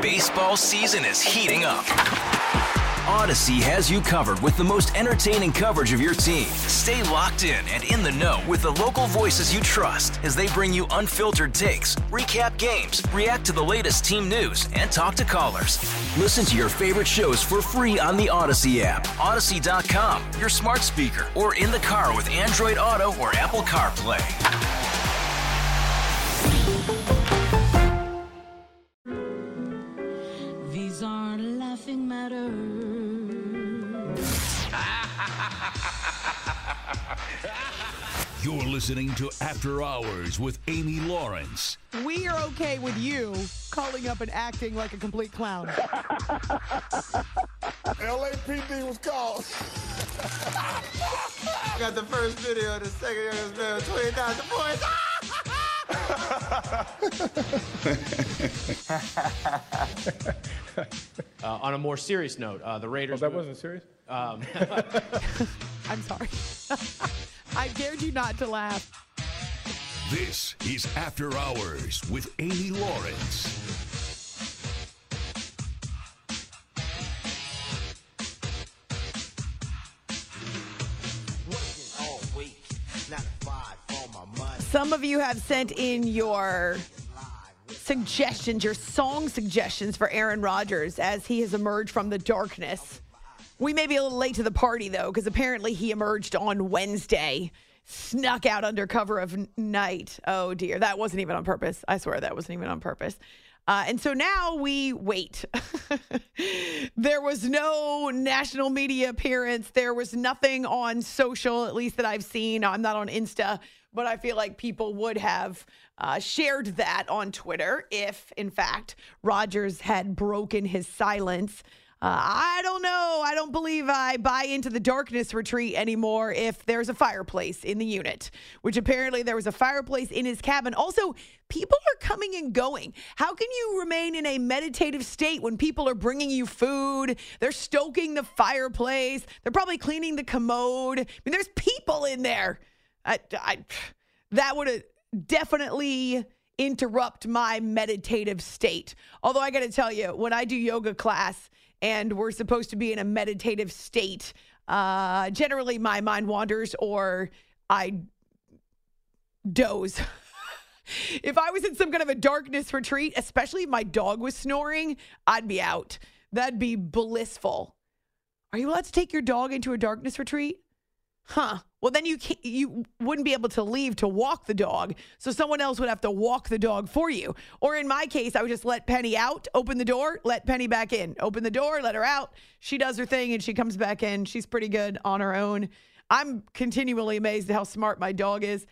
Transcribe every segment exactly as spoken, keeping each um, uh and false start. Baseball season is heating up. Odyssey has you covered with the most entertaining coverage of your team. Stay locked in and in the know with the local voices you trust as they bring you unfiltered takes, recap games, react to the latest team news, and talk to callers. Listen to your favorite shows for free on the Odyssey app, odyssey dot com, your smart speaker, or in the car with Android Auto or Apple CarPlay. These are laughing matters. You're listening to After Hours with Amy Lawrence. We are okay with you calling up and acting like a complete clown. L A P D was called. Got the first video, the second youngest man, twenty thousand points. uh, on a more serious note, uh, the Raiders... Oh, that wasn't serious? Um, I'm sorry. I dared you not to laugh. This is After Hours with Amy Lawrence. Some of you have sent in your suggestions, your song suggestions for Aaron Rodgers as he has emerged from the darkness. We may be a little late to the party, though, because apparently he emerged on Wednesday, snuck out under cover of night. Oh, dear. That wasn't even on purpose. I swear that wasn't even on purpose. Uh, and so now we wait. There was no national media appearance. There was nothing on social, at least that I've seen. I'm not on Insta, but I feel like people would have uh, shared that on Twitter if, in fact, Rodgers had broken his silence. Uh, I don't know. I don't believe I buy into the darkness retreat anymore if there's a fireplace in the unit, which apparently there was a fireplace in his cabin. Also, people are coming and going. How can you remain in a meditative state when people are bringing you food? They're stoking the fireplace. They're probably cleaning the commode. I mean, there's people in there. I, I, that would definitely interrupt my meditative state. Although I got to tell you, when I do yoga class and we're supposed to be in a meditative state, uh, generally my mind wanders or I doze. If I was in some kind of a darkness retreat, especially if my dog was snoring, I'd be out. That'd be blissful. Are you allowed to take your dog into a darkness retreat? Huh. Well, then you can't, you wouldn't be able to leave to walk the dog. So someone else would have to walk the dog for you. Or in my case, I would just let Penny out, open the door, let Penny back in. Open the door, let her out. She does her thing and she comes back in. She's pretty good on her own. I'm continually amazed at how smart my dog is.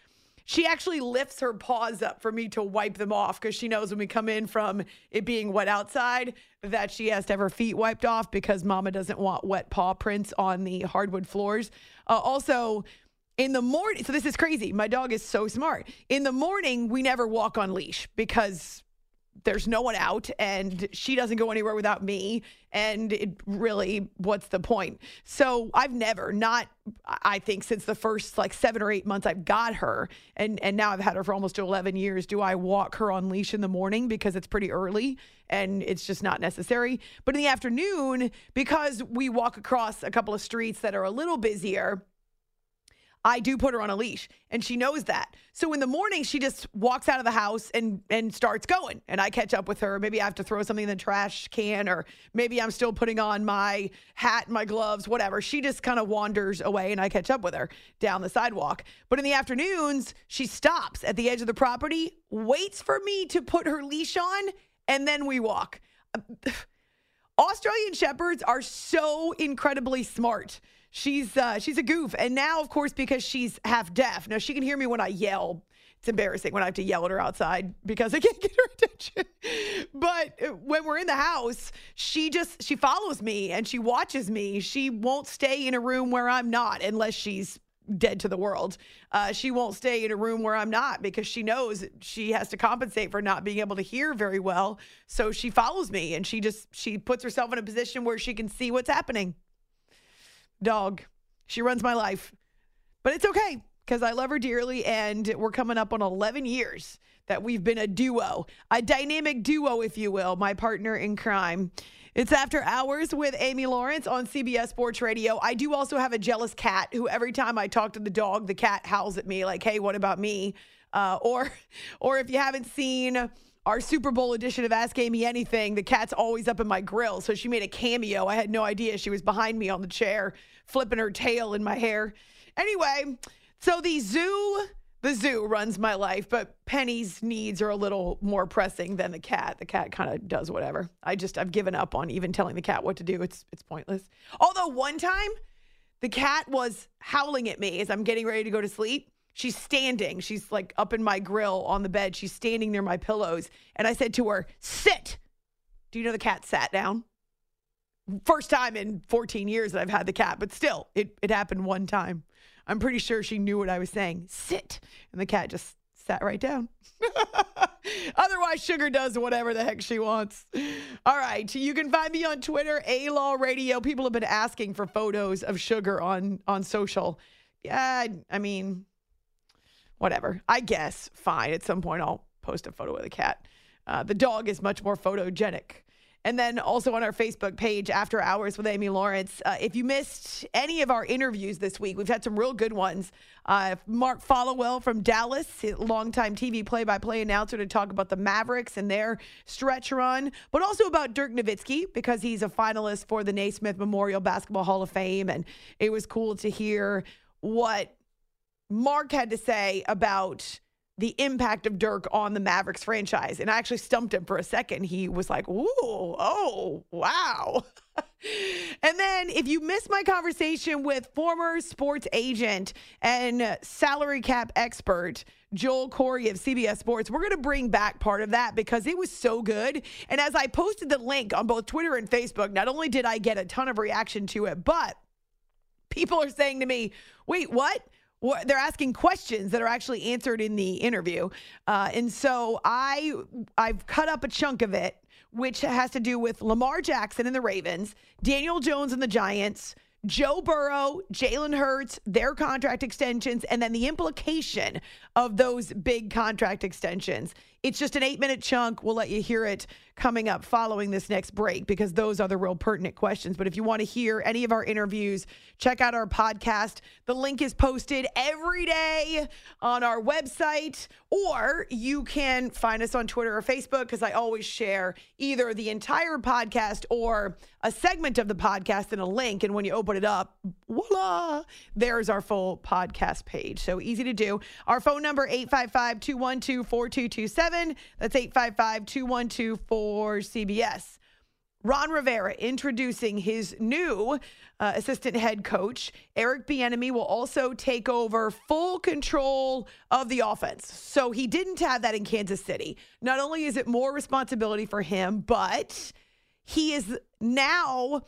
She actually lifts her paws up for me to wipe them off because she knows when we come in from it being wet outside that she has to have her feet wiped off because mama doesn't want wet paw prints on the hardwood floors. Uh, also, in the morning, so this is crazy. My dog is so smart. In the morning, we never walk on leash because there's no one out and she doesn't go anywhere without me. And it really, what's the point? So I've never not, I think since the first like seven or eight months I've got her and, and now I've had her for almost eleven years. Do I walk her on leash in the morning because it's pretty early and it's just not necessary. But in the afternoon, because we walk across a couple of streets that are a little busier, I do put her on a leash and she knows that. So in the morning, she just walks out of the house and, and starts going and I catch up with her. Maybe I have to throw something in the trash can or maybe I'm still putting on my hat, my gloves, whatever. She just kind of wanders away and I catch up with her down the sidewalk. But in the afternoons, she stops at the edge of the property, waits for me to put her leash on and then we walk. Australian Shepherds are so incredibly smart. She's uh, she's a goof. And now, of course, because she's half deaf. Now, she can hear me when I yell. It's embarrassing when I have to yell at her outside because I can't get her attention. But when we're in the house, she just, she follows me and she watches me. She won't stay in a room where I'm not unless she's dead to the world. Uh, she won't stay in a room where I'm not because she knows she has to compensate for not being able to hear very well. So she follows me and she just, she puts herself in a position where she can see what's happening. Dog. She runs my life. But it's okay. because I love her dearly, and we're coming up on eleven years that we've been a duo, a dynamic duo, if you will, my partner in crime. It's After Hours with Amy Lawrence on C B S Sports Radio. I do also have a jealous cat who every time I talk to the dog, the cat howls at me like, hey, what about me? Uh, or, or if you haven't seen our Super Bowl edition of Ask Amy Anything, the cat's always up in my grill. So she made a cameo. I had no idea she was behind me on the chair, flipping her tail in my hair. Anyway, so the zoo, the zoo runs my life, but Penny's needs are a little more pressing than the cat. The cat kind of does whatever. I just, I've given up on even telling the cat what to do. It's, it's pointless. Although one time the cat was howling at me as I'm getting ready to go to sleep. She's standing. She's like up in my grill on the bed. She's standing near my pillows. And I said to her, sit. Do you know the cat sat down? First time in fourteen years that I've had the cat, but still, it, it happened one time. I'm pretty sure she knew what I was saying. Sit. And the cat just sat right down. Otherwise, Sugar does whatever the heck she wants. All right. You can find me on Twitter, A-Law Radio. People have been asking for photos of Sugar on, on social. Yeah, I mean... whatever. I guess. Fine. At some point, I'll post a photo of the cat. Uh, the dog is much more photogenic. And then also on our Facebook page, After Hours with Amy Lawrence. Uh, if you missed any of our interviews this week, we've had some real good ones. Uh, Mark Followell from Dallas, longtime T V play-by-play announcer, to talk about the Mavericks and their stretch run, but also about Dirk Nowitzki, because he's a finalist for the Naismith Memorial Basketball Hall of Fame. And it was cool to hear what Mark had to say about the impact of Dirk on the Mavericks franchise. And I actually stumped him for a second. He was like, ooh, oh, wow. And then if you missed my conversation with former sports agent and salary cap expert, Joel Corry of C B S Sports, we're going to bring back part of that because it was so good. And as I posted the link on both Twitter and Facebook, not only did I get a ton of reaction to it, but people are saying to me, wait, what? Well, they're asking questions that are actually answered in the interview. Uh, and so I, I've cut up a chunk of it, which has to do with Lamar Jackson and the Ravens, Daniel Jones and the Giants, Joe Burrow, Jalen Hurts, their contract extensions, and then the implication of those big contract extensions. It's just an eight-minute chunk. We'll let you hear it coming up following this next break because those are the real pertinent questions. But if you want to hear any of our interviews, check out our podcast. The link is posted every day on our website, or you can find us on Twitter or Facebook because I always share either the entire podcast or a segment of the podcast and a link. And when you open it up, voila, there's our full podcast page. So easy to do. Our phone number, eight five five, two one two, four two two seven. That's eight five five, two one two, four C B S. Ron Rivera introducing his new uh, assistant head coach. Eric Bieniemy will also take over full control of the offense. So he didn't have that in Kansas City. Not only is it more responsibility for him, but he is now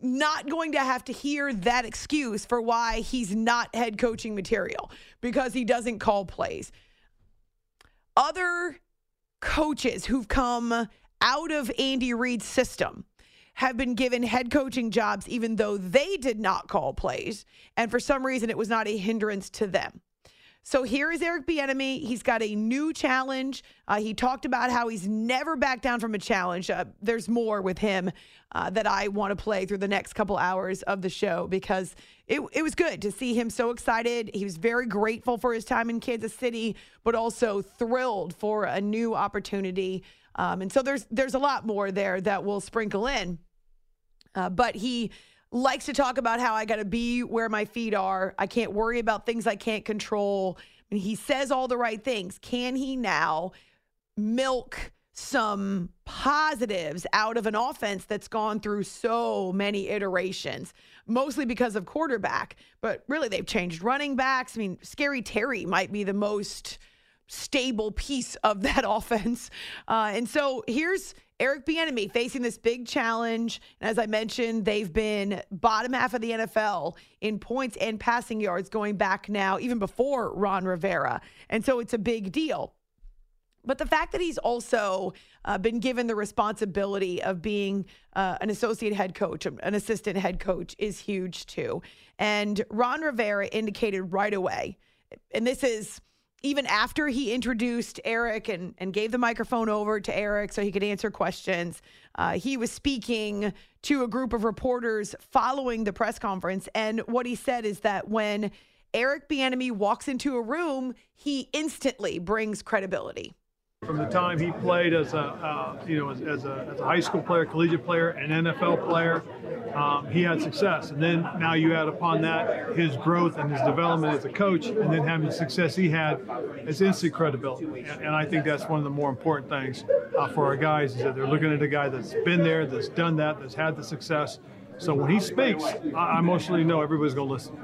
not going to have to hear that excuse for why he's not head coaching material because he doesn't call plays. Other coaches who've come out of Andy Reid's system have been given head coaching jobs even though they did not call plays. And for some reason, it was not a hindrance to them. So here is Eric Bieniemy. He's got a new challenge. Uh, he talked about how he's never backed down from a challenge. Uh, there's more with him uh, that I want to play through the next couple hours of the show because it, it was good to see him so excited. He was very grateful for his time in Kansas City, but also thrilled for a new opportunity. Um, and so there's there's a lot more there that we'll sprinkle in. Uh, but he likes to talk about how I got to be where my feet are. I can't worry about things I can't control. And he says all the right things. Can he now milk some positives out of an offense that's gone through so many iterations, mostly because of quarterback, but really they've changed running backs. I mean, Scary Terry might be the most stable piece of that offense. Uh, and so here's Eric Bieniemy facing this big challenge. And as I mentioned, they've been bottom half of the N F L in points and passing yards going back now, even before Ron Rivera. And so it's a big deal. But the fact that he's also uh, been given the responsibility of being uh, an associate head coach, an assistant head coach, is huge too. And Ron Rivera indicated right away and this is even after he introduced Eric and, and gave the microphone over to Eric so he could answer questions, uh, he was speaking to a group of reporters following the press conference. And what he said is that when Eric Bieniemy walks into a room, he instantly brings credibility. From the time he played as a, uh, you know, as, as, a, as a high school player, collegiate player, an N F L player, um, he had success. And then now you add upon that his growth and his development as a coach, and then having the success he had, it's instant credibility. And, and I think that's one of the more important things uh, for our guys, is that they're looking at a guy that's been there, that's done that, that's had the success. So when he speaks, I mostly know everybody's going to listen.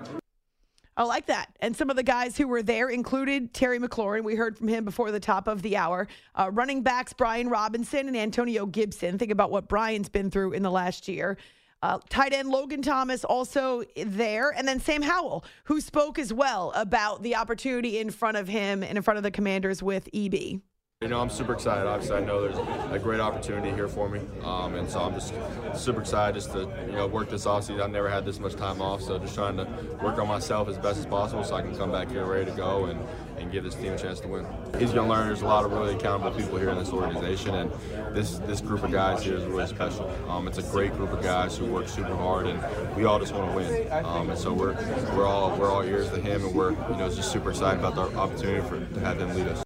I like that. And some of the guys who were there included Terry McLaurin. We heard from him before the top of the hour. Uh, running backs Brian Robinson and Antonio Gibson. Think about what Brian's been through in the last year. Uh, tight end Logan Thomas also there. And then Sam Howell, who spoke as well about the opportunity in front of him and in front of the Commanders with E B. You know, I'm super excited. Obviously, I know there's a great opportunity here for me, um, and so I'm just super excited just to, you know, work this offseason. I've never had this much time off, so just trying to work on myself as best as possible so I can come back here ready to go and, and give this team a chance to win. He's going to learn there's a lot of really accountable people here in this organization, and this this group of guys here is really special. Um, it's a great group of guys who work super hard, and we all just want to win. Um, and so we're we're all we're all ears to him, and we're, you know, just super excited about the opportunity for to have them lead us.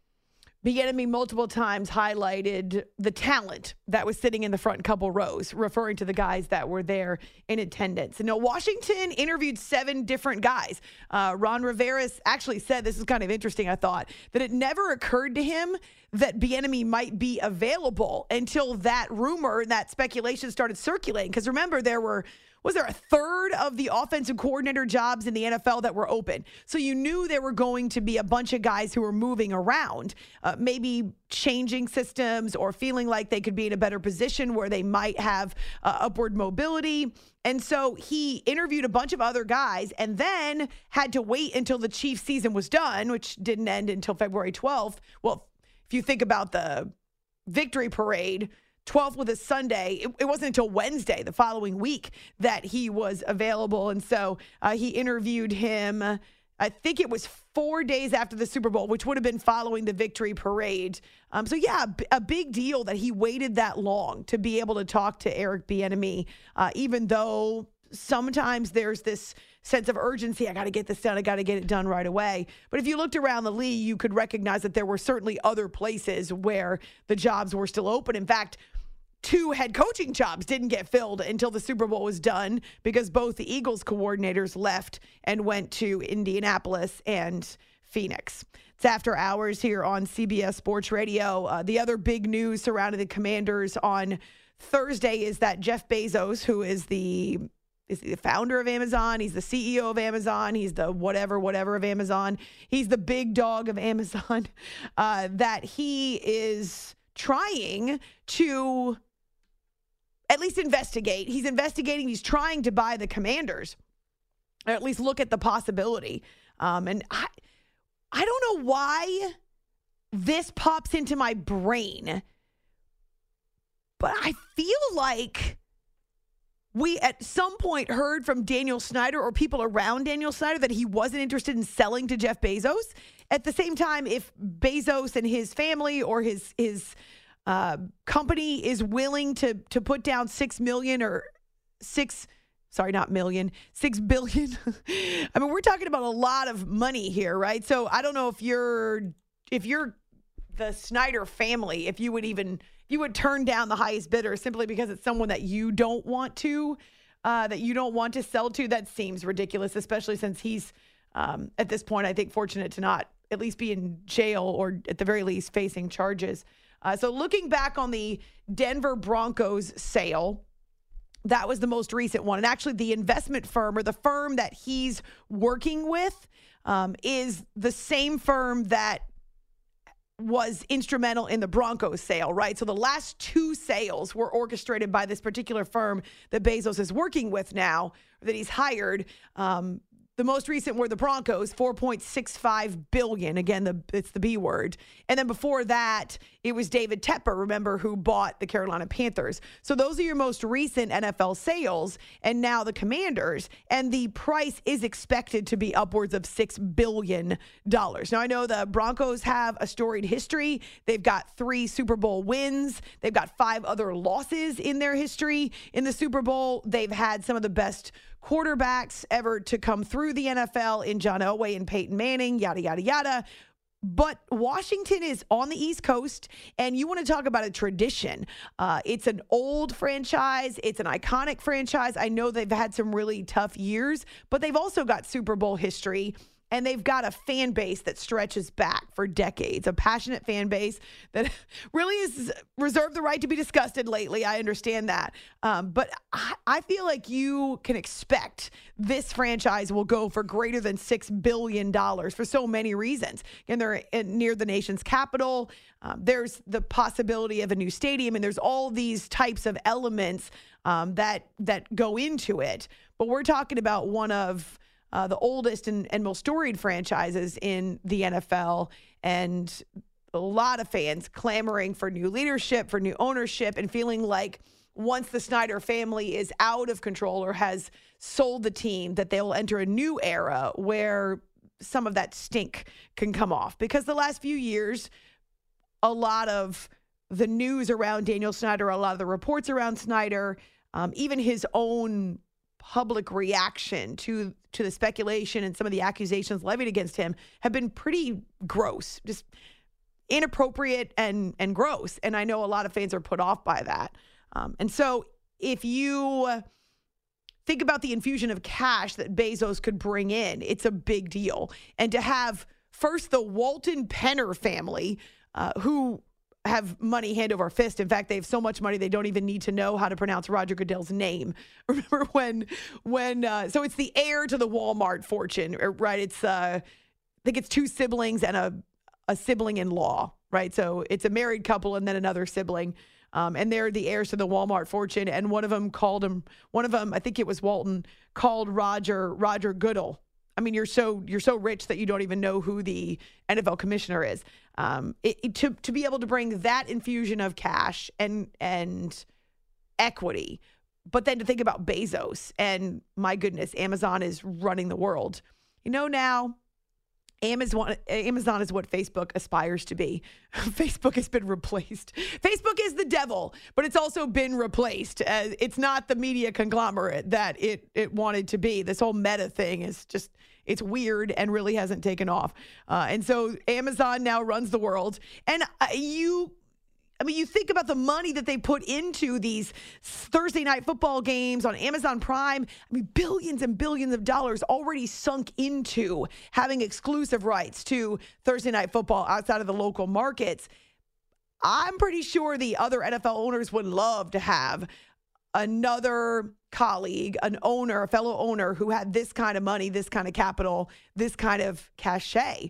Bieniemy multiple times highlighted the talent that was sitting in the front couple rows, referring to the guys that were there in attendance. And now Washington interviewed seven different guys. Uh, Ron Rivera actually said, this is kind of interesting, I thought, that it never occurred to him that Bieniemy might be available until that rumor, that speculation started circulating. Because remember, there were... was there a third of the offensive coordinator jobs in the N F L that were open? So you knew there were going to be a bunch of guys who were moving around, uh, maybe changing systems or feeling like they could be in a better position where they might have uh, upward mobility. And so he interviewed a bunch of other guys and then had to wait until the Chiefs season was done, which didn't end until February twelfth. Well, if you think about the victory parade, twelfth with a Sunday. It, it wasn't until Wednesday, the following week, that he was available. And so uh, he interviewed him, uh, I think it was four days after the Super Bowl, which would have been following the victory parade. Um, so, yeah, b- a big deal that he waited that long to be able to talk to Eric Bieniemy, uh, even though sometimes there's this sense of urgency. I got to get this done. I got to get it done right away. But if you looked around the league, you could recognize that there were certainly other places where the jobs were still open. In fact, two head coaching jobs didn't get filled until the Super Bowl was done because both the Eagles coordinators left and went to Indianapolis and Phoenix. It's after hours here on C B S Sports Radio. Uh, the other big news surrounding the Commanders on Thursday is that Jeff Bezos, who is the is the founder of Amazon, he's the C E O of Amazon, he's the whatever, whatever of Amazon, he's the big dog of Amazon, uh, that he is trying to... at least investigate. He's investigating. He's trying to buy the Commanders, or at least look at the possibility. Um, and I, I don't know why this pops into my brain, but I feel like we at some point heard from Daniel Snyder or people around Daniel Snyder that he wasn't interested in selling to Jeff Bezos. At the same time, if Bezos and his family or his his Uh, company is willing to to put down six million or six, sorry, not million, six billion. I mean, we're talking about a lot of money here, right? So I don't know if you're if you're the Snyder family, if you would even you would turn down the highest bidder simply because it's someone that you don't want to uh, that you don't want to sell to. That seems ridiculous, especially since he's um, at this point, I think, fortunate to not at least be in jail or at the very least facing charges. Uh, so looking back on the Denver Broncos sale, that was the most recent one. And actually the investment firm or the firm that he's working with um, is the same firm that was instrumental in the Broncos sale, right? So the last two sales were orchestrated by this particular firm that Bezos is working with now, that he's hired. Um, The most recent were the Broncos, four point six five billion dollars. Again, the, it's the B word. And then before that, it was David Tepper, remember, who bought the Carolina Panthers. So those are your most recent N F L sales, and now the Commanders. And the price is expected to be upwards of six billion dollars. Now, I know the Broncos have a storied history. They've got three Super Bowl wins. They've got five other losses in their history in the Super Bowl. They've had some of the best quarterbacks ever to come through the N F L in John Elway and Peyton Manning, yada, yada, yada. But Washington is on the East Coast, and you want to talk about a tradition. Uh, it's an old franchise. It's an iconic franchise. I know they've had some really tough years, but they've also got Super Bowl history. And they've got a fan base that stretches back for decades, a passionate fan base that really is reserved the right to be disgusted lately. I understand that. Um, but I, I feel like you can expect this franchise will go for greater than six billion dollars for so many reasons. And they're in, near the nation's capital. Um, there's the possibility of a new stadium, and there's all these types of elements um, that that go into it. But we're talking about one of Uh, the oldest and, and most storied franchises in the N F L, and a lot of fans clamoring for new leadership, for new ownership, and feeling like once the Snyder family is out of control or has sold the team, that they will enter a new era where some of that stink can come off. Because the last few years, a lot of the news around Daniel Snyder, a lot of the reports around Snyder, um, even his own public reaction to to the speculation and some of the accusations levied against him have been pretty gross, just inappropriate and and gross. And I know a lot of fans are put off by that. Um, and so if you think about the infusion of cash that Bezos could bring in, it's a big deal. And to have first the Walton Penner family, uh, who have money hand over fist. In fact, they have so much money they don't even need to know how to pronounce Roger Goodell's name. Remember when, when uh, so it's the heir to the Walmart fortune, right? It's, uh, I think it's two siblings and a, a sibling-in-law, right? So it's a married couple and then another sibling. Um, and they're the heirs to the Walmart fortune. And one of them called him, one of them, I think it was Walton, called Roger, Roger Goodell. I mean, you're so you're so rich that you don't even know who the N F L commissioner is. Um, it, it, to to be able to bring that infusion of cash and and equity, but then to think about Bezos and my goodness, Amazon is running the world. You know now, Amazon Amazon is what Facebook aspires to be. Facebook has been replaced. Facebook is the devil, but it's also been replaced. Uh, it's not the media conglomerate that it it wanted to be. This whole meta thing is just, it's weird and really hasn't taken off. Uh, and so Amazon now runs the world. And uh, you, I mean, you think about the money that they put into these Thursday night football games on Amazon Prime. I mean, billions and billions of dollars already sunk into having exclusive rights to Thursday night football outside of the local markets. I'm pretty sure the other N F L owners would love to have another colleague, an owner, a fellow owner who had this kind of money, this kind of capital, this kind of cachet.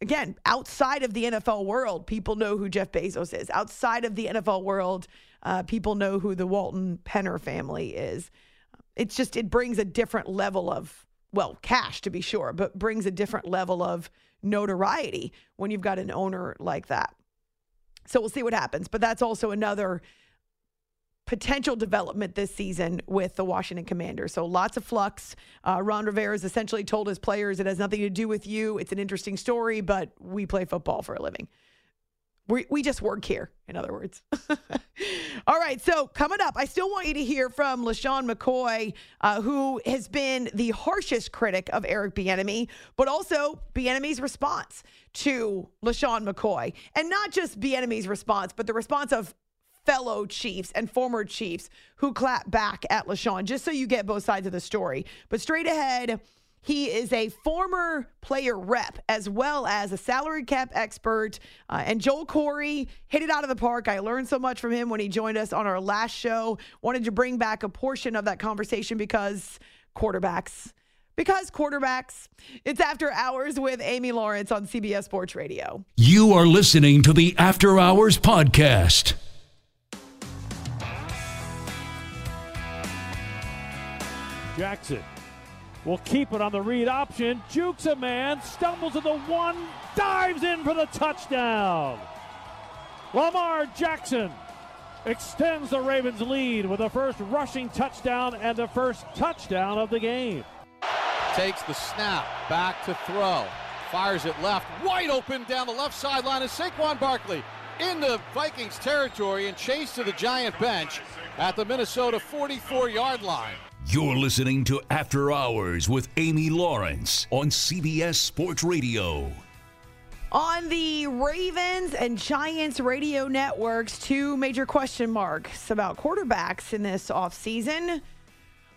Again, outside of the N F L world, people know who Jeff Bezos is. Outside of the N F L world, uh, people know who the Walton Penner family is. It's just, it brings a different level of, well, cash to be sure, but brings a different level of notoriety when you've got an owner like that. So we'll see what happens. But that's also another potential development this season with the Washington Commanders. So lots of flux. Uh, Ron Rivera has essentially told his players it has nothing to do with you. It's an interesting story, but we play football for a living. We we just work here, in other words. All right, so coming up, I still want you to hear from LeSean McCoy, uh, who has been the harshest critic of Eric Bieniemy, but also Bieniemy's response to LeSean McCoy. And not just Bieniemy's response, but the response of fellow Chiefs and former Chiefs who clap back at LeSean, just so you get both sides of the story. But straight ahead, he is a former player rep as well as a salary cap expert. Uh, and Joel Corry hit it out of the park. I learned so much from him when he joined us on our last show. Wanted to bring back a portion of that conversation because quarterbacks. Because quarterbacks, it's After Hours with Amy Lawrence on C B S Sports Radio. You are listening to the After Hours podcast. Jackson will keep it on the read option. Jukes a man, stumbles to the one, dives in for the touchdown. Lamar Jackson extends the Ravens' lead with the first rushing touchdown and the first touchdown of the game. Takes the snap, back to throw, fires it left, wide open down the left sideline is Saquon Barkley into Vikings territory and chased to the Giant bench at the Minnesota forty-four-yard line. You're listening to After Hours with Amy Lawrence on C B S Sports Radio. On the Ravens and Giants radio networks, two major question marks about quarterbacks in this offseason.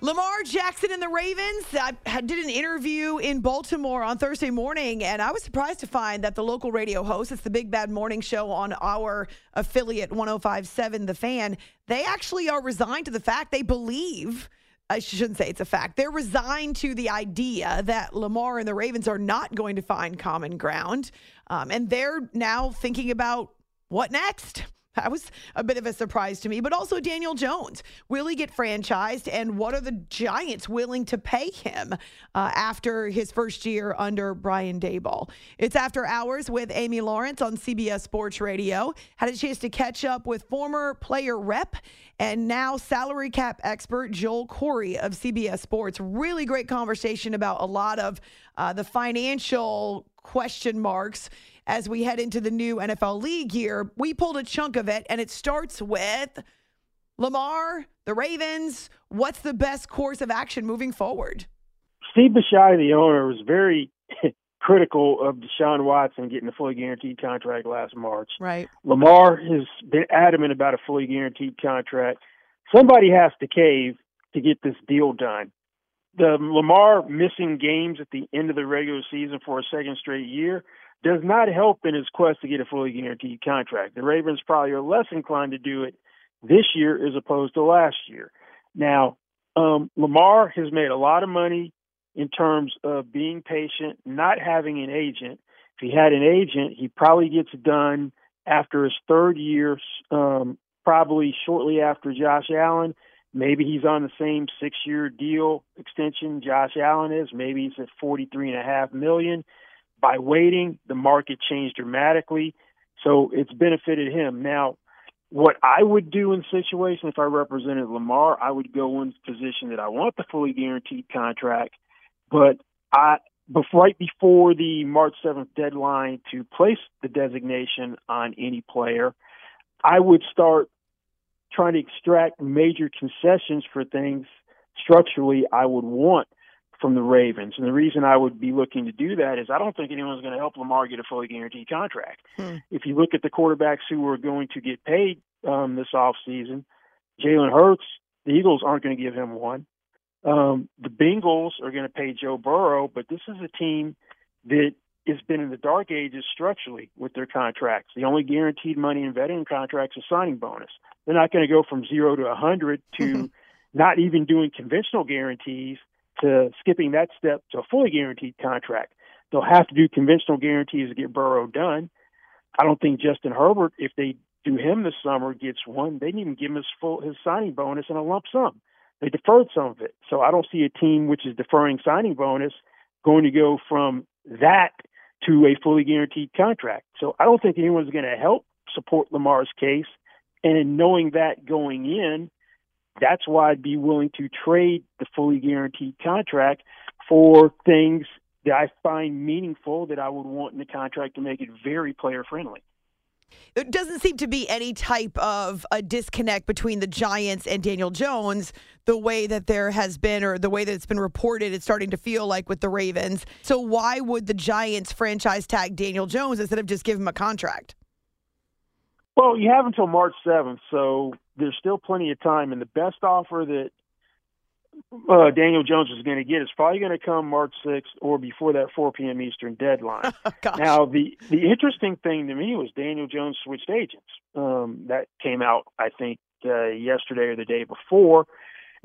Lamar Jackson and the Ravens. I did an interview in Baltimore on Thursday morning, and I was surprised to find that the local radio host, it's the Big Bad Morning Show on our affiliate one oh five point seven The Fan, they actually are resigned to the fact they believe I shouldn't say it's a fact. They're resigned to the idea that Lamar and the Ravens are not going to find common ground. Um, and they're now thinking about what next. That was a bit of a surprise to me. But also Daniel Jones. Will he get franchised? And what are the Giants willing to pay him uh, after his first year under Brian Daboll? It's After Hours with Amy Lawrence on C B S Sports Radio. Had a chance to catch up with former player rep and now salary cap expert Joel Corry of C B S Sports. Really great conversation about a lot of uh, the financial question marks as we head into the new N F L league year. We pulled a chunk of it, and it starts with Lamar, the Ravens. What's the best course of action moving forward? Steve Bisciotti, the owner, was very critical of Deshaun Watson getting a fully guaranteed contract last March. Right. Lamar has been adamant about a fully guaranteed contract. Somebody has to cave to get this deal done. The Lamar missing games at the end of the regular season for a second straight year does not help in his quest to get a fully guaranteed contract. The Ravens probably are less inclined to do it this year as opposed to last year. Now, um, Lamar has made a lot of money in terms of being patient, not having an agent. If he had an agent, he probably gets done after his third year, um, probably shortly after Josh Allen. Maybe he's on the same six-year deal extension Josh Allen is. Maybe he's at forty-three point five million dollars. By waiting, the market changed dramatically, so it's benefited him. Now, what I would do in situation if I represented Lamar, I would go in the position that I want the fully guaranteed contract, but I, before, right before the March seventh deadline to place the designation on any player, I would start trying to extract major concessions for things structurally I would want from the Ravens. And the reason I would be looking to do that is I don't think anyone's going to help Lamar get a fully guaranteed contract. Hmm. If you look at the quarterbacks who are going to get paid um, this offseason, Jalen Hurts, the Eagles aren't going to give him one. Um, the Bengals are going to pay Joe Burrow, but this is a team that has been in the dark ages structurally with their contracts. The only guaranteed money in veteran contracts is signing bonus. They're not going to go from zero to one hundred to not even doing conventional guarantees to skipping that step to a fully guaranteed contract. They'll have to do conventional guarantees to get Burrow done. I don't think Justin Herbert, if they do him this summer, gets one. They didn't even give him his, full, his signing bonus in a lump sum. They deferred some of it. So I don't see a team which is deferring signing bonus going to go from that to a fully guaranteed contract. So I don't think anyone's going to help support Lamar's case. And in knowing that going in, that's why I'd be willing to trade the fully guaranteed contract for things that I find meaningful that I would want in the contract to make it very player-friendly. There doesn't seem to be any type of a disconnect between the Giants and Daniel Jones the way that there has been or the way that it's been reported it's starting to feel like with the Ravens. So why would the Giants franchise tag Daniel Jones instead of just give him a contract? Well, you have until March seventh, so there's still plenty of time. And the best offer that uh, Daniel Jones is going to get is probably going to come March sixth or before that four p.m. Eastern deadline. Oh, now, the, the interesting thing to me was Daniel Jones switched agents. Um, that came out, I think, uh, yesterday or the day before.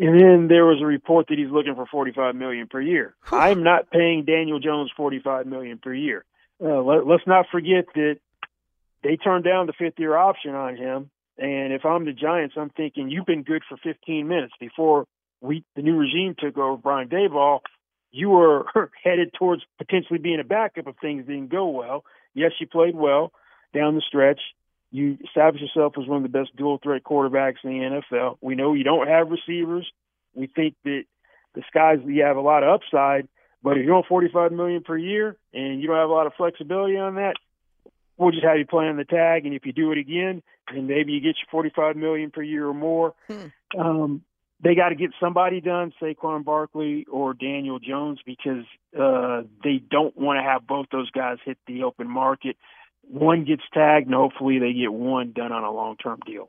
And then there was a report that he's looking for forty-five million dollars per year. I'm not paying Daniel Jones forty-five million dollars per year. Uh, let, let's not forget that they turned down the fifth-year option on him. And if I'm the Giants, I'm thinking, you've been good for fifteen minutes. Before we the new regime took over Brian Daboll, you were headed towards potentially being a backup if things didn't go well. Yes, you played well down the stretch. You established yourself as one of the best dual-threat quarterbacks in the N F L. We know you don't have receivers. We think that the guys, you have a lot of upside, but if you're on forty-five million dollars per year and you don't have a lot of flexibility on that, we'll just have you playing the tag, and if you do it again, then maybe you get your forty-five million dollars per year or more. Hmm. Um, they got to get somebody done, Saquon Barkley or Daniel Jones, because uh, they don't want to have both those guys hit the open market. One gets tagged, and hopefully they get one done on a long-term deal.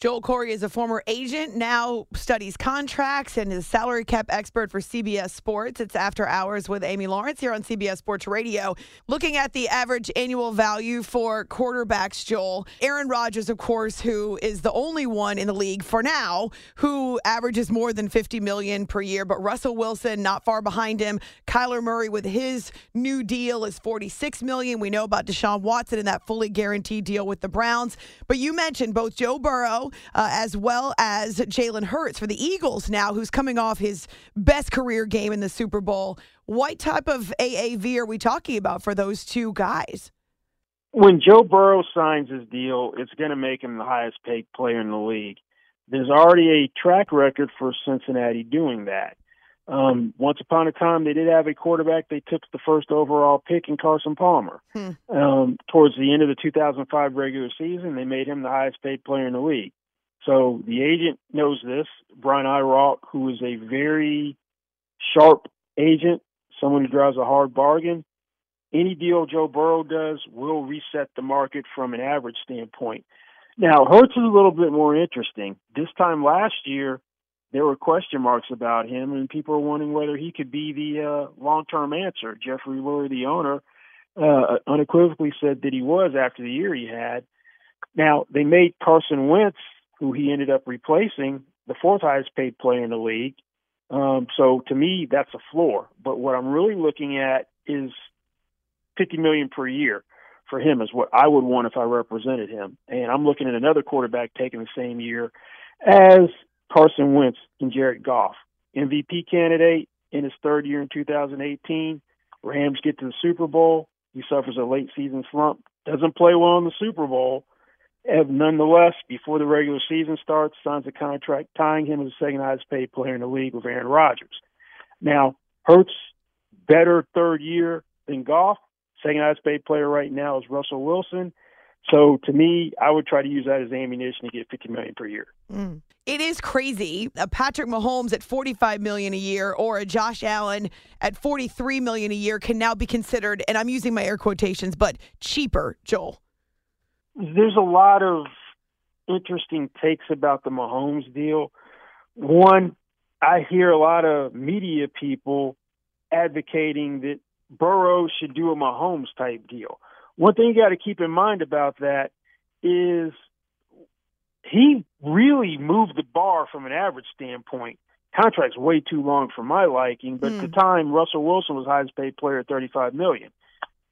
Joel Corry is a former agent, now studies contracts, and is a salary cap expert for C B S Sports. It's After Hours with Amy Lawrence here on C B S Sports Radio. Looking at the average annual value for quarterbacks, Joel, Aaron Rodgers, of course, who is the only one in the league for now who averages more than fifty million dollars per year, but Russell Wilson not far behind him. Kyler Murray with his new deal is forty-six million dollars. We know about Deshaun Watson and that fully guaranteed deal with the Browns. But you mentioned both Joe Burrow Uh, as well as Jalen Hurts for the Eagles now, who's coming off his best career game in the Super Bowl. What type of A A V are we talking about for those two guys? When Joe Burrow signs his deal, it's going to make him the highest paid player in the league. There's already a track record for Cincinnati doing that. Um, once upon a time, they did have a quarterback. They took the first overall pick in Carson Palmer. Hmm. Um, towards the end of the two thousand five regular season, they made him the highest paid player in the league. So the agent knows this. Brian Eyrock, who is a very sharp agent, someone who drives a hard bargain, any deal Joe Burrow does will reset the market from an average standpoint. Now, Hurts is a little bit more interesting. This time last year, there were question marks about him, and people are wondering whether he could be the uh, long-term answer. Jeffrey Lurie, the owner, uh, unequivocally said that he was after the year he had. Now, they made Carson Wentz, who he ended up replacing, the fourth highest paid player in the league. Um, so to me, that's a floor. But what I'm really looking at is fifty million dollars per year for him is what I would want if I represented him. And I'm looking at another quarterback taking the same year as Carson Wentz and Jared Goff, M V P candidate in his third year in two thousand eighteen. Rams get to the Super Bowl. He suffers a late-season slump, doesn't play well in the Super Bowl. And nonetheless, before the regular season starts, signs a contract tying him as the second-highest paid player in the league with Aaron Rodgers. Now, Hurts, better third year than Goff. Second-highest paid player right now is Russell Wilson. So, to me, I would try to use that as ammunition to get fifty million dollars per year. Mm. It is crazy. A Patrick Mahomes at forty-five million dollars a year or a Josh Allen at forty-three million dollars a year can now be considered, and I'm using my air quotations, but cheaper, Joel. There's a lot of interesting takes about the Mahomes deal. One, I hear a lot of media people advocating that Burrow should do a Mahomes-type deal. One thing you got to keep in mind about that is he really moved the bar from an average standpoint. Contract's way too long for my liking, but mm. at the time, Russell Wilson was highest paid player at thirty-five million dollars.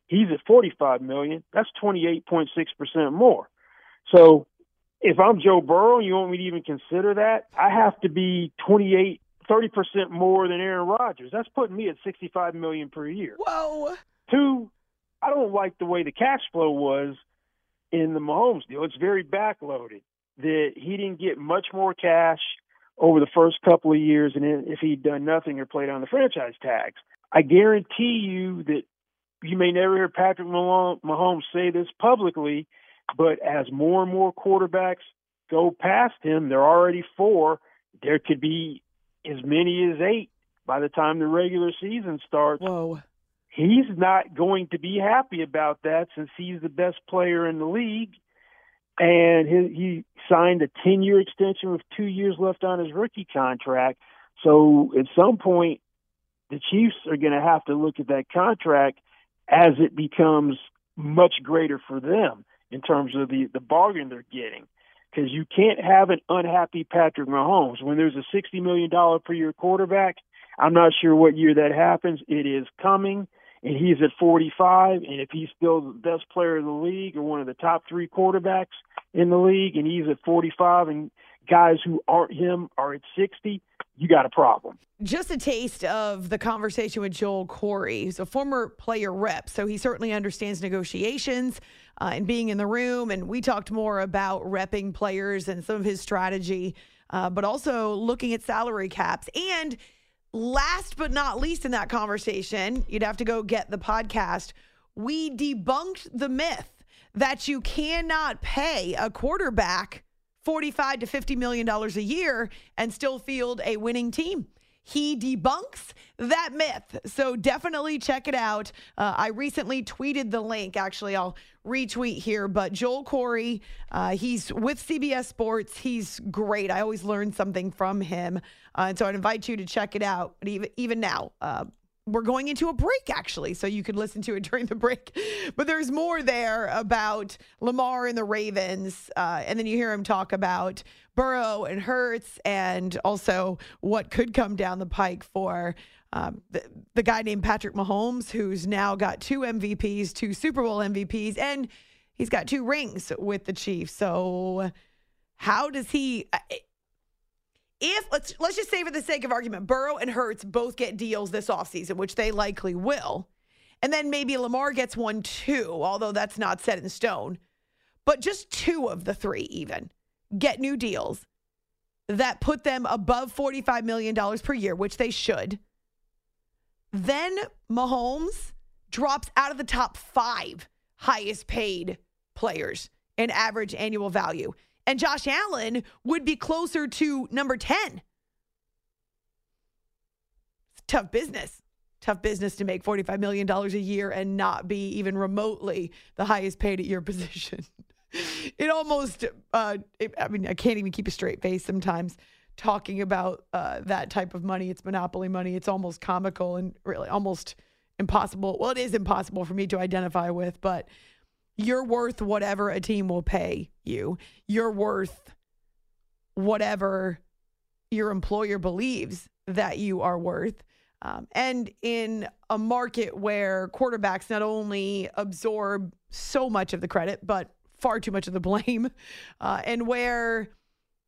He's at forty-five million dollars. That's twenty-eight point six percent more. So if I'm Joe Burrow and you want me to even consider that, I have to be twenty-eight, thirty percent more than Aaron Rodgers. That's putting me at sixty-five million dollars per year. Whoa. Two, I don't like the way the cash flow was in the Mahomes deal. It's very backloaded. That he didn't get much more cash over the first couple of years, and if he'd done nothing or played on the franchise tags, I guarantee you that you may never hear Patrick Mahomes say this publicly, but as more and more quarterbacks go past him, there are already four. There could be as many as eight by the time the regular season starts. Whoa. He's not going to be happy about that since he's the best player in the league. And he, he signed a ten-year extension with two years left on his rookie contract. So at some point, the Chiefs are going to have to look at that contract as it becomes much greater for them in terms of the, the bargain they're getting. Because you can't have an unhappy Patrick Mahomes. When there's a sixty million dollars per year quarterback, I'm not sure what year that happens. It is coming. And he's at forty-five, and if he's still the best player in the league or one of the top three quarterbacks in the league, and he's at forty-five and guys who aren't him are at sixty, you got a problem. Just a taste of the conversation with Joel Corry, who's a former player rep, so he certainly understands negotiations uh, and being in the room. And we talked more about repping players and some of his strategy, uh, but also looking at salary caps. And last but not least in that conversation, you'd have to go get the podcast, we debunked the myth that you cannot pay a quarterback forty-five to fifty million dollars a year and still field a winning team. He debunks that myth. So definitely check it out. Uh, I recently tweeted the link. Actually, I'll retweet here. But Joel Corry, uh, he's with C B S Sports. He's great. I always learn something from him. Uh, and so I'd invite you to check it out. But even, even now, uh, we're going into a break, actually, so you could listen to it during the break. But there's more there about Lamar and the Ravens, uh, and then you hear him talk about Burrow and Hurts and also what could come down the pike for um, the, the guy named Patrick Mahomes, who's now got two M V Ps, two Super Bowl M V Ps, and he's got two rings with the Chiefs. So how does he... If let's let's just say for the sake of argument, Burrow and Hurts both get deals this offseason, which they likely will. And then maybe Lamar gets one too, although that's not set in stone. But just two of the three even get new deals that put them above forty-five million dollars per year, which they should. Then Mahomes drops out of the top five highest paid players in average annual value. And Josh Allen would be closer to number ten. It's tough business. Tough business to make forty-five million dollars a year and not be even remotely the highest paid at your position. It almost, uh, it, I mean, I can't even keep a straight face sometimes talking about uh, that type of money. It's monopoly money. It's almost comical and really almost impossible. Well, it is impossible for me to identify with, but you're worth whatever a team will pay you. You're worth whatever your employer believes that you are worth. Um, and in a market where quarterbacks not only absorb so much of the credit, but far too much of the blame, uh, and where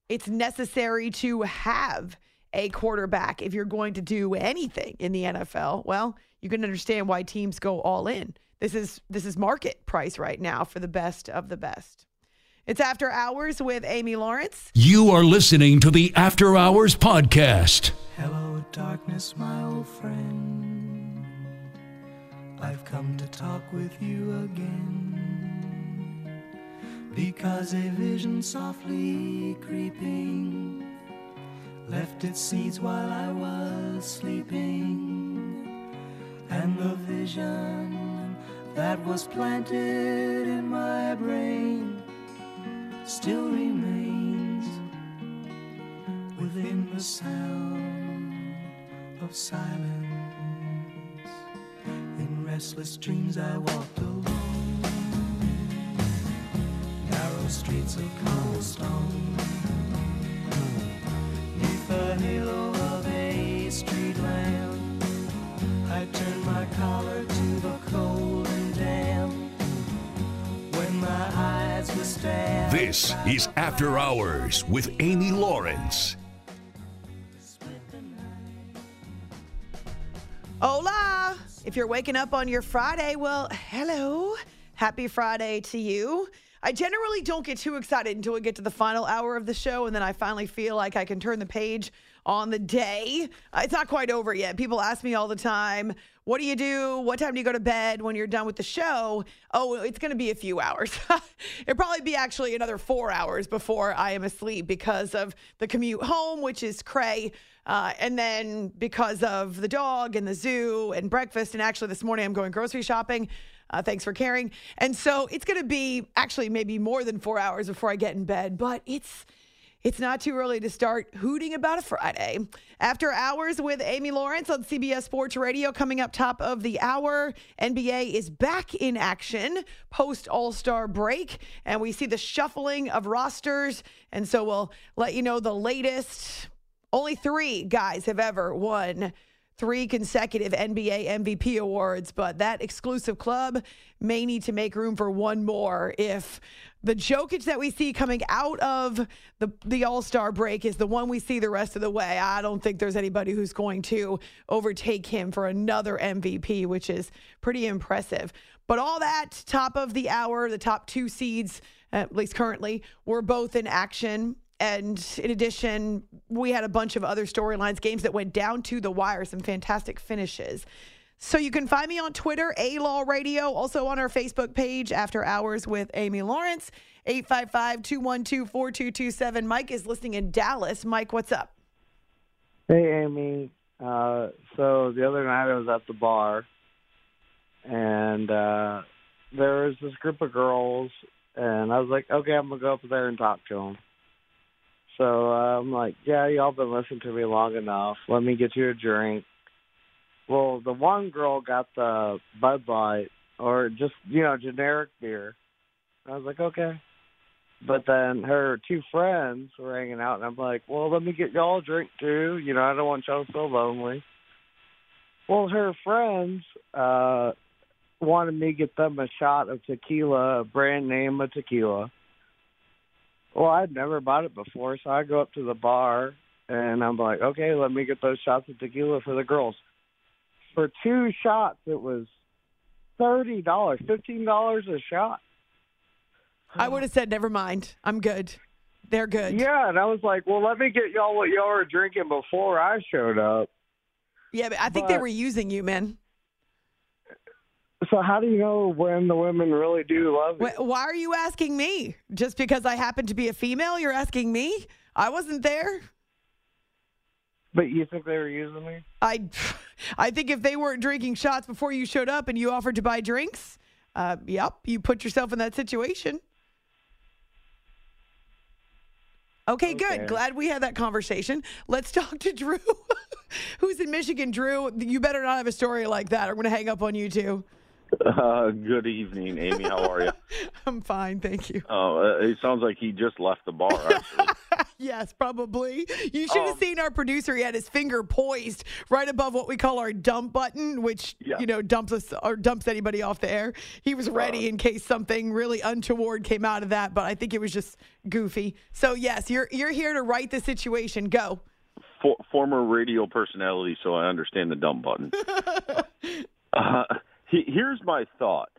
it's necessary to have a quarterback if you're going to do anything in the N F L, well, you can understand why teams go all in. This is this is market price right now for the best of the best. It's After Hours with Amy Lawrence. You are listening to the After Hours podcast. Hello, darkness, my old friend. I've come to talk with you again. Because a vision softly creeping left its seeds while I was sleeping. And the vision that was planted in my brain still remains within the sound of silence. In restless dreams I walked alone, narrow streets of cobblestone, neath the halo of a street lamp. I turned my collar to the cold. This is After Hours with Amy Lawrence. Hola! If you're waking up on your Friday, well, hello. Happy Friday to you. I generally don't get too excited until we get to the final hour of the show, and then I finally feel like I can turn the page on the day. Uh, it's not quite over yet. People ask me all the time, what do you do? What time do you go to bed when you're done with the show? Oh, it's going to be a few hours. It'll probably be actually another four hours before I am asleep because of the commute home, which is cray. Uh, and then because of the dog and the zoo and breakfast. And actually this morning I'm going grocery shopping. Uh, thanks for caring. And so it's going to be actually maybe more than four hours before I get in bed, but it's it's not too early to start hooting about a Friday. After Hours with Amy Lawrence on C B S Sports Radio. Coming up top of the hour, N B A is back in action post-All-Star break, and we see the shuffling of rosters, and so we'll let you know the latest. Only three guys have ever won three consecutive N B A M V P awards, but that exclusive club may need to make room for one more if The Jokic that we see coming out of the, the All-Star break is the one we see the rest of the way. I don't think there's anybody who's going to overtake him for another M V P, which is pretty impressive. But all that, top of the hour, the top two seeds, at least currently, were both in action. And in addition, we had a bunch of other storylines, games that went down to the wire, some fantastic finishes. So you can find me on Twitter, A-Law Radio, also on our Facebook page, After Hours with Amy Lawrence, eight five five, two one two, four two two seven. Mike is listening in Dallas. Mike, what's up? Hey, Amy. Uh, so the other night I was at the bar, and uh, there was this group of girls, and I was like, okay, I'm going to go up there and talk to them. So uh, I'm like, yeah, y'all been listening to me long enough. Let me get you a drink. Well, the one girl got the Bud Light or just, you know, generic beer. I was like, okay. But then her two friends were hanging out, and I'm like, well, let me get y'all a drink, too. You know, I don't want y'all to feel lonely. Well, her friends uh, wanted me to get them a shot of tequila, a brand name of tequila. Well, I'd never bought it before, so I go up to the bar, and I'm like, okay, let me get those shots of tequila for the girls. For two shots, it was thirty dollars, fifteen dollars a shot. I would have said, never mind. I'm good. They're good. Yeah, and I was like, well, let me get y'all what y'all were drinking before I showed up. Yeah, but I think but, they were using you, man. So how do you know when the women really do love you? Why are you asking me? Just because I happen to be a female, you're asking me? I wasn't there. But you think they were using me? I, I think if they weren't drinking shots before you showed up and you offered to buy drinks, uh, yep, you put yourself in that situation. Okay, okay, good. Glad we had that conversation. Let's talk to Drew, who's in Michigan. Drew, you better not have a story like that. I'm going to hang up on you, too. Uh, good evening, Amy. How are you? I'm fine, thank you. Oh, uh, it sounds like he just left the bar, actually. Yes, probably. You should have um, seen our producer. He had his finger poised right above what we call our dump button, which, yeah. you know, dumps us or dumps anybody off the air. He was ready uh, in case something really untoward came out of that, but I think it was just goofy. So, yes, you're you're here to right the situation. Go. For, former radio personality, so I understand the dump button. uh, he, here's my thought.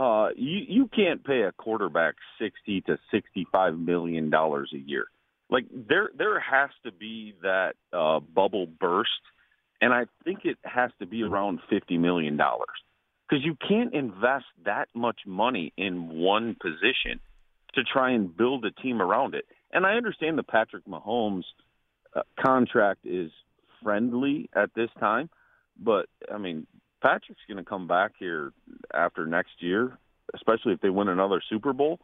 Uh, you, you can't pay a quarterback sixty to sixty-five million dollars a year. Like, there there has to be that uh, bubble burst, and I think it has to be around fifty million dollars because you can't invest that much money in one position to try and build a team around it. And I understand the Patrick Mahomes uh, contract is friendly at this time, but, I mean, Patrick's going to come back here after next year, especially if they win another Super Bowl.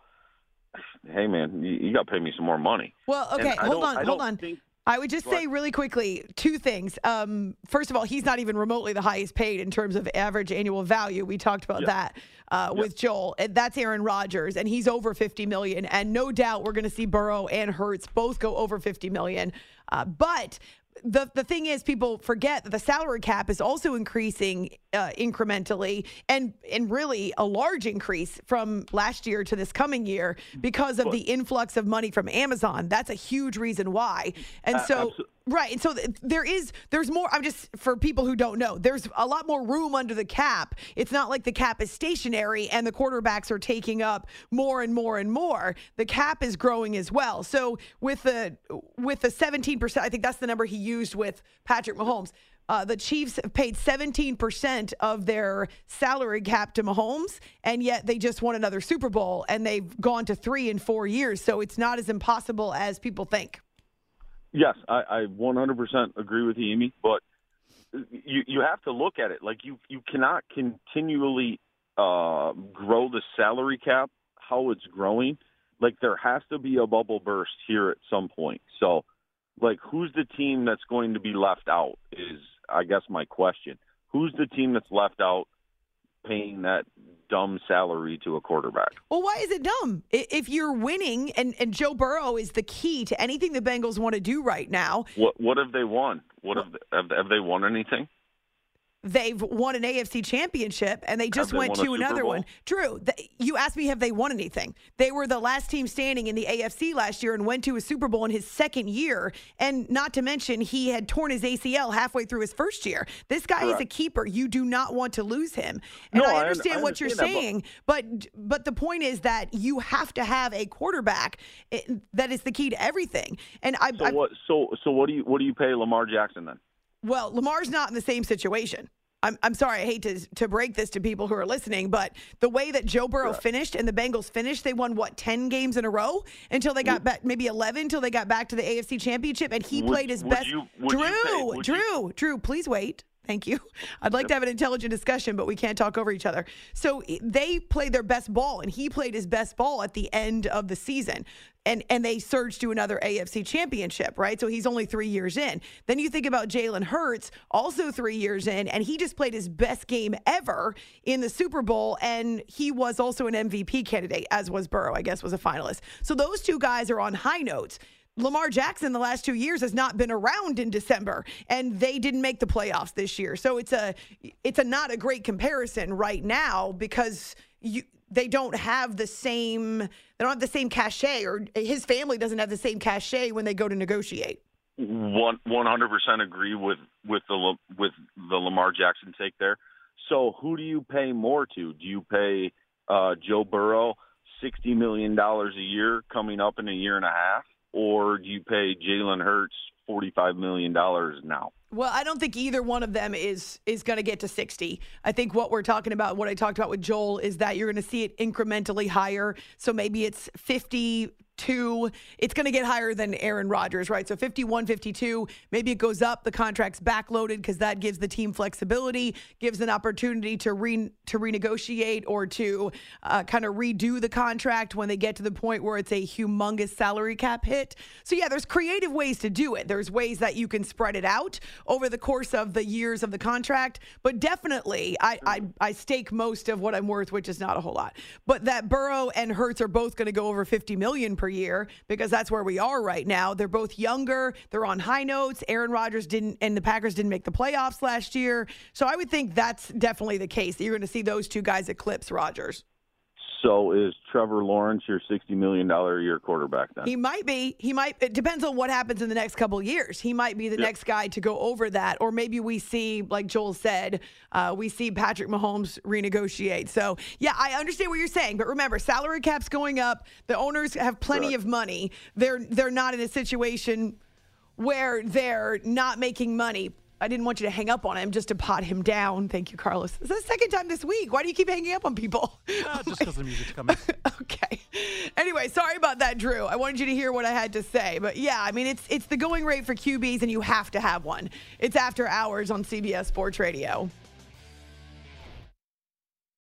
Hey, man, you, you got to pay me some more money. Well, okay, hold on, hold on. Think, I would just say really quickly two things. Um, first of all, he's not even remotely the highest paid in terms of average annual value. We talked about yeah. that uh, yeah. with Joel. And that's Aaron Rodgers, and he's over fifty million dollars. And no doubt we're going to see Burrow and Hurts both go over fifty million dollars. Uh, but The the thing is, people forget that the salary cap is also increasing uh, incrementally and, and really a large increase from last year to this coming year because of the influx of money from Amazon. That's a huge reason why. And so... Uh, absolutely. Right, and so there is, there's more, I'm just, for people who don't know, there's a lot more room under the cap. It's not like the cap is stationary and the quarterbacks are taking up more and more and more. The cap is growing as well. So with the with the seventeen percent, I think that's the number he used with Patrick Mahomes, uh, the Chiefs have paid seventeen percent of their salary cap to Mahomes, and yet they just won another Super Bowl, and they've gone to three in four years. So it's not as impossible as people think. Yes, I, I one hundred percent agree with you, Amy, but you, you have to look at it. Like, you, you cannot continually uh, grow the salary cap how it's growing. Like, there has to be a bubble burst here at some point. So, like, who's the team that's going to be left out is, I guess, my question. Who's the team that's left out paying that dumb salary to a quarterback? Well, why is it dumb? If you're winning, and, and Joe Burrow is the key to anything the Bengals want to do right now. What what have they won? What have, have, have they won anything? they've won an A F C championship, and they just went to another one. Drew, th- you asked me, have they won anything? They were the last team standing in the A F C last year and went to a Super Bowl in his second year. And not to mention, he had torn his A C L halfway through his first year. This guy Correct. is a keeper. You do not want to lose him. And no, I, understand I understand what you're understand saying, that, but but the point is that you have to have a quarterback that is the key to everything. And I so I, what so so what do you what do you pay Lamar Jackson then? Well, Lamar's not in the same situation. I'm, I'm sorry, I hate to to break this to people who are listening, but the way that Joe Burrow right. finished and the Bengals finished, they won, what, ten games in a row until they got would, back, maybe eleven until they got back to the A F C Championship, and he would, played his best. You, Drew, pay, Drew, you? Drew, please wait. Thank you. I'd like to have an intelligent discussion, but we can't talk over each other. So they played their best ball, and he played his best ball at the end of the season. And and they surged to another A F C championship, right? So he's only three years in. Then you think about Jalen Hurts, also three years in, and he just played his best game ever in the Super Bowl, and he was also an M V P candidate, as was Burrow, I guess, was a finalist. So those two guys are on high notes. Lamar Jackson the last two years has not been around in December, and they didn't make the playoffs this year. So it's a it's a not a great comparison right now because you – They don't have the same. They don't have the same cachet, or his family doesn't have the same cachet when they go to negotiate. One one hundred percent agree with with the with the Lamar Jackson take there. So who do you pay more to? Do you pay uh, Joe Burrow sixty million dollars a year coming up in a year and a half, or do you pay Jalen Hurts forty five million dollars now? Well, I don't think either one of them is is going to get to sixty. I think what we're talking about, what I talked about with Joel, is that you're going to see it incrementally higher. So maybe it's fifty-two. It's going to get higher than Aaron Rodgers, right? So fifty-one, fifty-two. Maybe it goes up. The contract's backloaded because that gives the team flexibility, gives an opportunity to re, to renegotiate or to uh, kind of redo the contract when they get to the point where it's a humongous salary cap hit. So, yeah, there's creative ways to do it. There's ways that you can spread it out over the course of the years of the contract, but definitely I, I, I stake most of what I'm worth, which is not a whole lot, but that Burrow and Hurts are both going to go over fifty million per year because that's where we are right now. They're both younger. They're on high notes. Aaron Rodgers didn't, and the Packers didn't make the playoffs last year. So I would think that's definitely the case that you're going to see those two guys eclipse Rodgers. So is Trevor Lawrence your sixty million dollars a year quarterback then? He might be. He might. It depends on what happens in the next couple of years. He might be the yep. next guy to go over that. Or maybe we see, like Joel said, uh, we see Patrick Mahomes renegotiate. So, yeah, I understand what you're saying. But remember, salary cap's going up. The owners have plenty Correct. of money. They're, they're not in a situation where they're not making money. I didn't want you to hang up on him just to pot him down. Thank you, Carlos. This is the second time this week. Why do you keep hanging up on people? Uh, just because the music's coming. Okay. Anyway, sorry about that, Drew. I wanted you to hear what I had to say. But, yeah, I mean, it's it's the going rate for Q Bs, and you have to have one. It's After Hours on C B S Sports Radio.